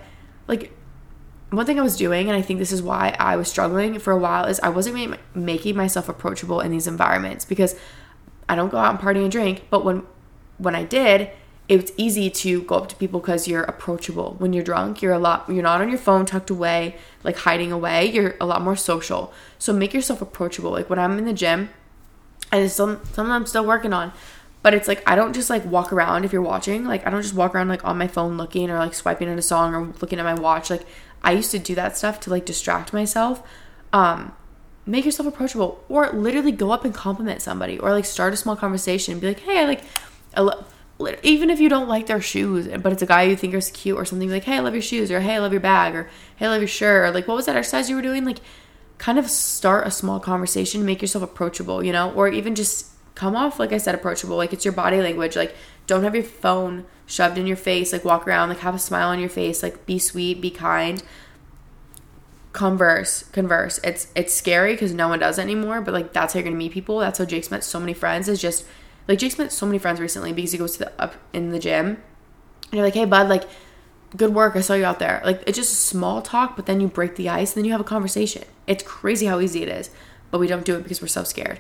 one thing I was doing, and I think this is why I was struggling for a while, is I wasn't making myself approachable in these environments, because I don't go out and party and drink. But when I did, it was easy to go up to people because you're approachable. When you're drunk, you're not on your phone tucked away, hiding away. You're a lot more social. So make yourself approachable. When I'm in the gym, and it's something I'm still working on, but it's I don't just walk around. If you're watching, I don't just walk around on my phone looking, or swiping at a song, or looking at my watch. I used to do that stuff to distract myself. Make yourself approachable, or literally go up and compliment somebody, or start a small conversation and be hey, even if you don't like their shoes, but it's a guy you think is cute or something, hey, I love your shoes, or hey, I love your bag, or hey, I love your shirt, or what was that exercise you were doing? Kind of start a small conversation, make yourself approachable, or even just come off, like I said, approachable. It's your body language. Don't have your phone shoved in your face. Like, walk around. Like, have a smile on your face. Like, be sweet. Be kind. Converse. It's scary because no one does it anymore, but, like, that's how you're going to meet people. That's how Jake's met so many friends, is just, like, Jake's met so many friends recently because he goes to the up in the gym. And you're like, hey, bud, like, good work. I saw you out there. Like, it's just small talk, but then you break the ice and then you have a conversation. It's crazy how easy it is, but we don't do it because we're so scared.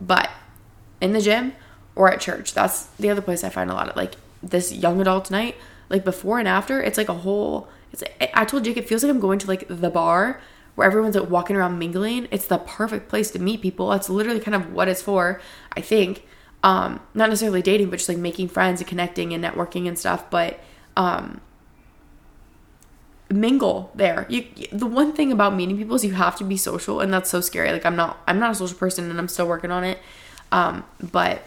But in the gym or at church, that's the other place I find a lot of, like, this young adult night, like, before and after, it's like a whole, it's like, I told Jake, it feels like I'm going to, like, the bar where everyone's, like, walking around mingling. It's the perfect place to meet people. That's literally kind of what it's for, I think. Not necessarily dating, but just, like, making friends and connecting and networking and stuff, but mingle there. The one thing about meeting people is you have to be social, and that's so scary. Like, I'm not a social person, and I'm still working on it, but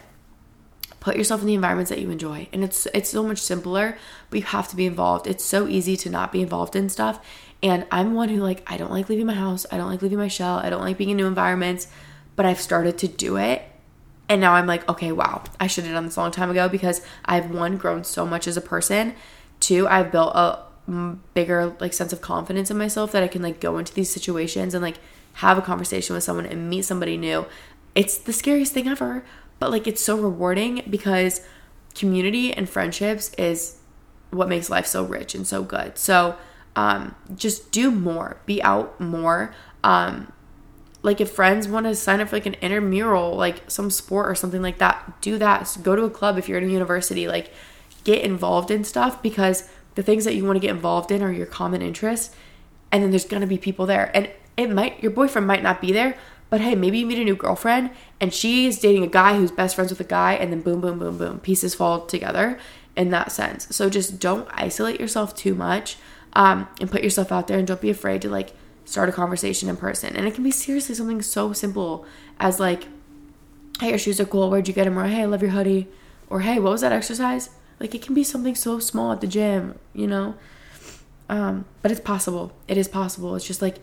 put yourself in the environments that you enjoy, and it's so much simpler, but you have to be involved. It's so easy to not be involved in stuff, and I'm one who, like, I don't like leaving my house, I don't like leaving my shell, I don't like being in new environments, but I've started to do it, and now I'm like, okay, wow, I should have done this a long time ago, because I've, one, grown so much as a person, two, I've built a bigger, like, sense of confidence in myself that I can, like, go into these situations and, like, have a conversation with someone and meet somebody new. It's the scariest thing ever, but, like, it's so rewarding, because community and friendships is what makes life so rich and so good. So just do more, be out more. Like, if friends want to sign up for, like, an intramural, like, some sport or something like that, do that. So go to a club if you're at a university. Like, get involved in stuff, because the things that you want to get involved in are your common interests, and then there's going to be people there. And your boyfriend might not be there, but hey, maybe you meet a new girlfriend and she's dating a guy who's best friends with a guy, and then boom, boom, boom, boom, pieces fall together in that sense. So just don't isolate yourself too much, and put yourself out there, and don't be afraid to, like, start a conversation in person. And it can be seriously something so simple as, like, hey, your shoes are cool, where'd you get them? Or hey, I love your hoodie. Or hey, what was that exercise? Like, it can be something so small at the gym, you know? But it's possible. It is possible. It's just, like,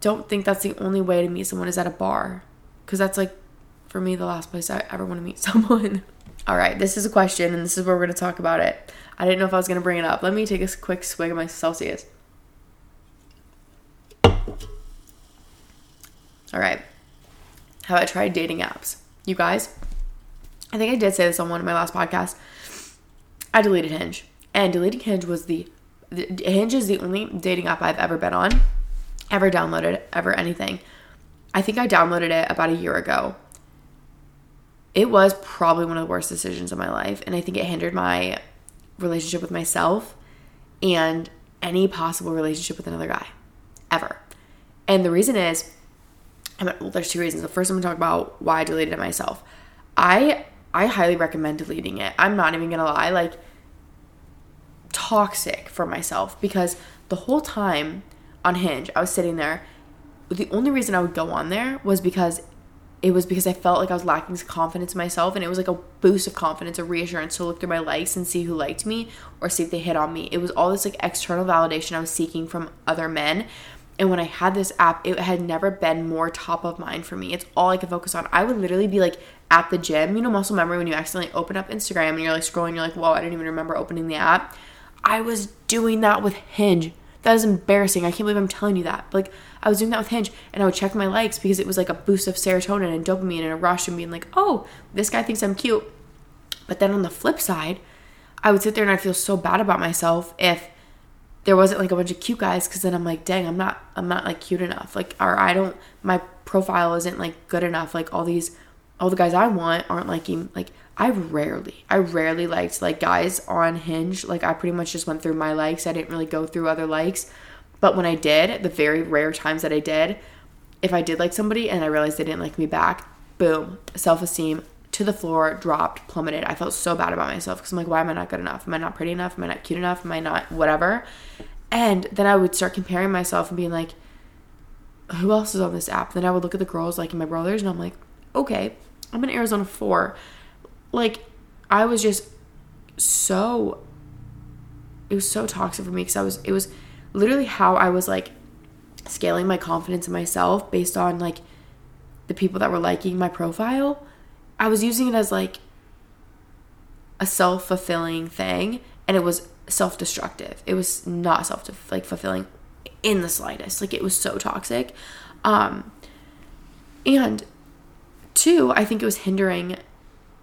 don't think that's the only way to meet someone is at a bar, because that's, like, for me, the last place I ever want to meet someone. All right, this is a question, and this is where we're going to talk about it. I didn't know if I was going to bring it up. Let me take a quick swig of my Celsius. All right. Have I tried dating apps? You guys, I think I did say this on one of my last podcasts. I deleted Hinge. And deleting Hinge was Hinge is the only dating app I've ever been on, ever downloaded, ever anything. I think I downloaded it about a year ago. It was probably one of the worst decisions of my life, and I think it hindered my relationship with myself and any possible relationship with another guy, ever. And the reason is, there's two reasons. The first, I'm going to talk about why I deleted it myself. I highly recommend deleting it. I'm not even going to lie, like, toxic for myself, because the whole time on Hinge, I was sitting there. The only reason I would go on there was because I felt like I was lacking confidence in myself, and it was like a boost of confidence, a reassurance to look through my likes and see who liked me or see if they hit on me. It was all this, like, external validation I was seeking from other men. And when I had this app, it had never been more top of mind for me. It's all I could focus on. I would literally be, like, at the gym. You know, muscle memory, when you accidentally open up Instagram and you're, like, scrolling, you're like, whoa, I didn't even remember opening the app. I was doing that with Hinge. That is embarrassing. I can't believe I'm telling you that. Like, I was doing that with Hinge, and I would check my likes because it was, like, a boost of serotonin and dopamine and a rush and being like, oh, this guy thinks I'm cute. But then on the flip side, I would sit there and I'd feel so bad about myself if there wasn't, like, a bunch of cute guys, because then I'm like, dang, I'm not like cute enough, like, or my profile isn't, like, good enough, like, all the guys I want aren't liking, like, I rarely liked, like, guys on Hinge. Like, I pretty much just went through my likes. I didn't really go through other likes, but when I did, the very rare times that I did, if I did like somebody and I realized they didn't like me back, boom, self-esteem to the floor, dropped, plummeted. I felt so bad about myself because I'm like, why am I not good enough? Am I not pretty enough? Am I not cute enough? Am I not whatever? And then I would start comparing myself and being like, who else is on this app? Then I would look at the girls, like, my brothers, and I'm like, okay, I'm an Arizona 4. Like, I was just so, it was so toxic for me because it was literally how I was, like, scaling my confidence in myself based on, like, the people that were liking my profile. I was using it as, like, a self-fulfilling thing, and it was self-destructive. It was not self-fulfilling in the slightest. Like, it was so toxic. And two, I think it was hindering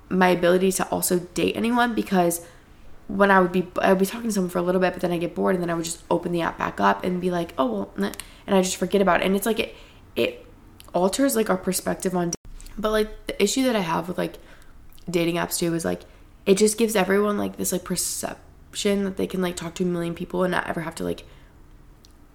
my ability to also date anyone, because when I would be talking to someone for a little bit, but then I get bored, and then I would just open the app back up and be like, oh, well, nah, and I just forget about it. And it's like, it alters, like, our perspective on dating. But, like, the issue that I have with, like, dating apps too is, like, it just gives everyone, like, this, like, perception that they can, like, talk to a million people and not ever have to, like,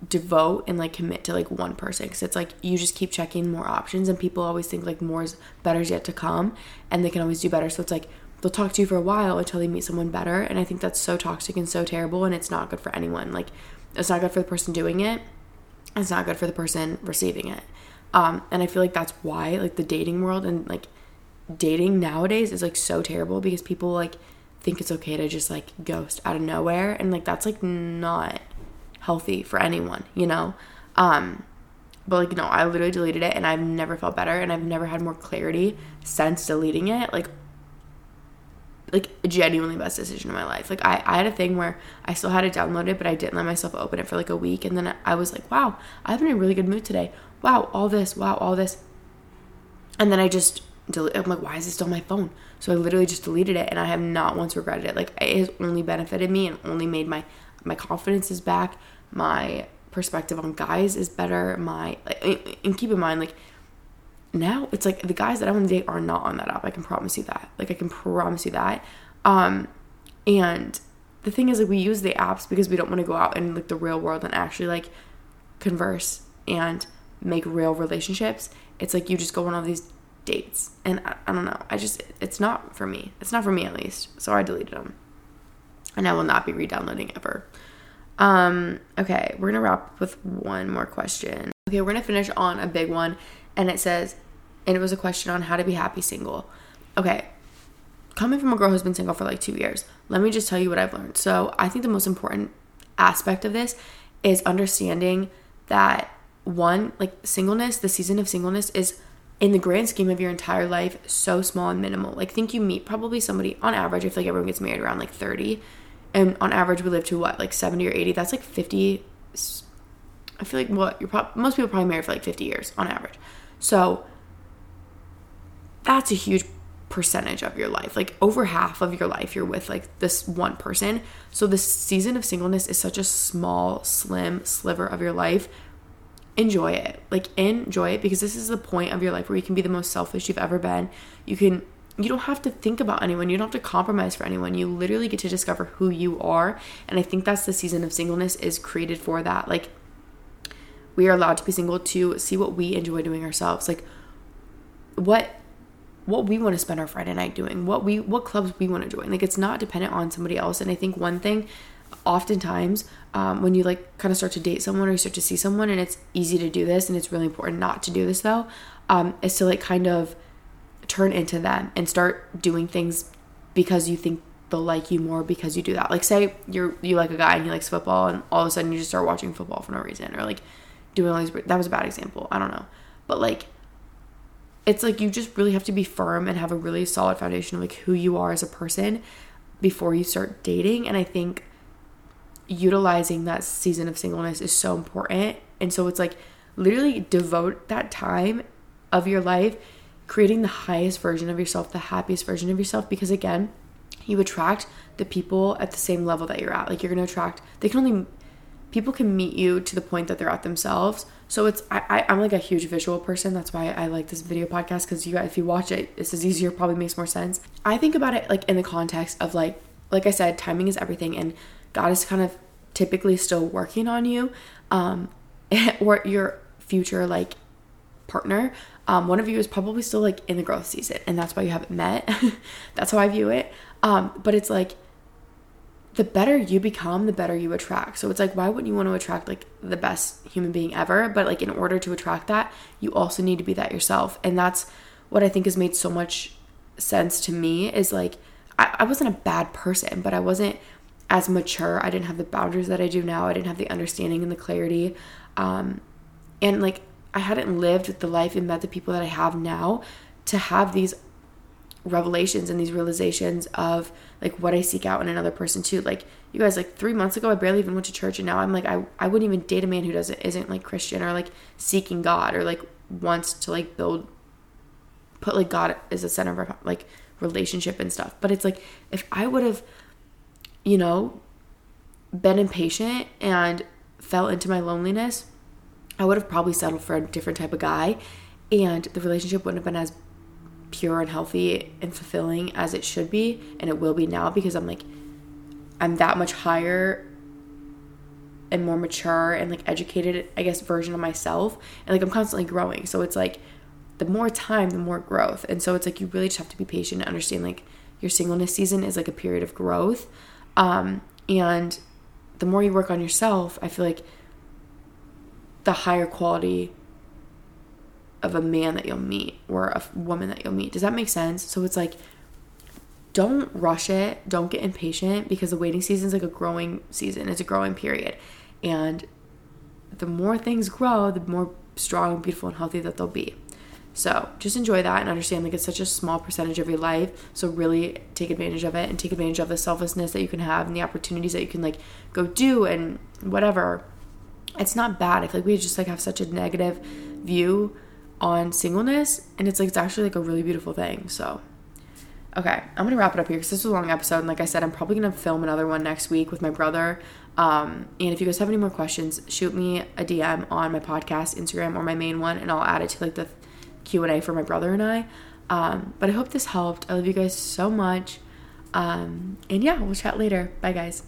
devote and, like, commit to, like, one person, because it's like you just keep checking more options, and people always think, like, more is better is yet to come, and they can always do better. So it's like they'll talk to you for a while until they meet someone better, and I think that's so toxic and so terrible, and it's not good for anyone. Like, it's not good for the person doing it, it's not good for the person receiving it. And I feel like that's why, like, the dating world and, like, dating nowadays is, like, so terrible, because people, like, think it's okay to just, like, ghost out of nowhere, and, like, that's, like, not healthy for anyone, you know? But, like, no, I literally deleted it, and I've never felt better, and I've never had more clarity since deleting it. Like, genuinely best decision of my life. Like, I had a thing where I still had it downloaded, but I didn't let myself open it for, like, a week, and then I was like, wow, I've been in a really good mood today. Wow, all this. And then I just deleted. I'm like, why is it still on my phone? So I literally just deleted it, and I have not once regretted it. Like, it has only benefited me and only made my confidence is back. My perspective on guys is better. And keep in mind, like, now it's like the guys that I want to date are not on that app. I can promise you that. And the thing is, like, we use the apps because we don't want to go out in, like, the real world and actually, like, converse and make real relationships. It's like you just go on all these dates, and I don't know. It's not for me. It's not for me, at least. So I deleted them, and I will not be re-downloading ever. Okay, we're going to wrap up with one more question. Okay, we're going to finish on a big one, and it says, and it was a question on how to be happy single. Okay, coming from a girl who's been single for, like, 2 years, let me just tell you what I've learned. So I think the most important aspect of this is understanding that, one, like, singleness, the season of singleness is, in the grand scheme of your entire life, so small and minimal. Like, think you meet probably somebody on average. I feel like everyone gets married around, like, 30. And on average, we live to, what, like, 70 or 80? That's, like, 50. I feel like most people are probably married for, like, 50 years on average. So that's a huge percentage of your life. Like, over half of your life, you're with, like, this one person. So the season of singleness is such a small, slim sliver of your life. Enjoy it. Like, enjoy it, because this is the point of your life where you can be the most selfish you've ever been. You don't have to think about anyone. You don't have to compromise for anyone. You literally get to discover who you are. And I think that's the season of singleness is created for that. Like, we are allowed to be single to see what we enjoy doing ourselves. Like, what we want to spend our Friday night doing, what clubs we want to join. Like, it's not dependent on somebody else. And I think one thing, oftentimes, when you, like, kind of start to date someone or you start to see someone, and it's easy to do this, and it's really important not to do this though, is to, like, kind of turn into them and start doing things because you think they'll like you more because you do that. Like, say you like a guy and he likes football, and all of a sudden you just start watching football for no reason, or, like, doing all these. That was a bad example, I don't know, but, like, it's like you just really have to be firm and have a really solid foundation of, like, who you are as a person before you start dating. And I think utilizing that season of singleness is so important. And so it's, like, literally devote that time of your life creating the highest version of yourself, the happiest version of yourself, because, again, you attract the people at the same level that you're at. Like, you're going to attract, people can meet you to the point that they're at themselves. So it's, I'm like a huge visual person. That's why I like this video podcast, because you guys, if you watch it, this is easier, probably makes more sense. I think about it, like, in the context of, like I said, timing is everything, and God is kind of typically still working on you, or your future, like, partner. One of you is probably still, like, in the growth season, and that's why you haven't met. That's how I view it. But it's, like, the better you become, the better you attract. So it's, like, why wouldn't you want to attract, like, the best human being ever? But, like, in order to attract that, you also need to be that yourself. And that's what I think has made so much sense to me, is, like, I wasn't a bad person, but I wasn't as mature. I didn't have the boundaries that I do now. I didn't have the understanding and the clarity. And, like, I hadn't lived the life and met the people that I have now to have these revelations and these realizations of like what I seek out in another person too. Like, you guys, like 3 months ago I barely even went to church, and now I'm like I wouldn't even date a man who isn't like Christian or like seeking God or like wants to like put like God as the center of our like relationship and stuff. But it's like, if I would have, you know, been impatient and fell into my loneliness, I would have probably settled for a different type of guy, and the relationship wouldn't have been as pure and healthy and fulfilling as it should be, and it will be now, because I'm that much higher and more mature and like educated, I guess, version of myself, and like I'm constantly growing. So it's like the more time, the more growth. And so it's like you really just have to be patient and understand like your singleness season is like a period of growth, and the more you work on yourself, I feel like the higher quality of a man that you'll meet or a woman that you'll meet. Does that make sense? So it's like, don't rush it. Don't get impatient, because the waiting season is like a growing season. It's a growing period. And the more things grow, the more strong, beautiful, and healthy that they'll be. So just enjoy that and understand like it's such a small percentage of your life. So really take advantage of it and take advantage of the selflessness that you can have and the opportunities that you can like go do and whatever. It's not bad. I feel like we just like have such a negative view on singleness, and it's like it's actually like a really beautiful thing. So okay, I'm gonna wrap it up here because this was a long episode, and like I said, I'm probably gonna film another one next week with my brother. And if you guys have any more questions, shoot me a DM on my podcast Instagram or my main one, and I'll add it to like the Q&A for my brother and I. But I hope this helped. I love you guys so much. And yeah, we'll chat later. Bye guys.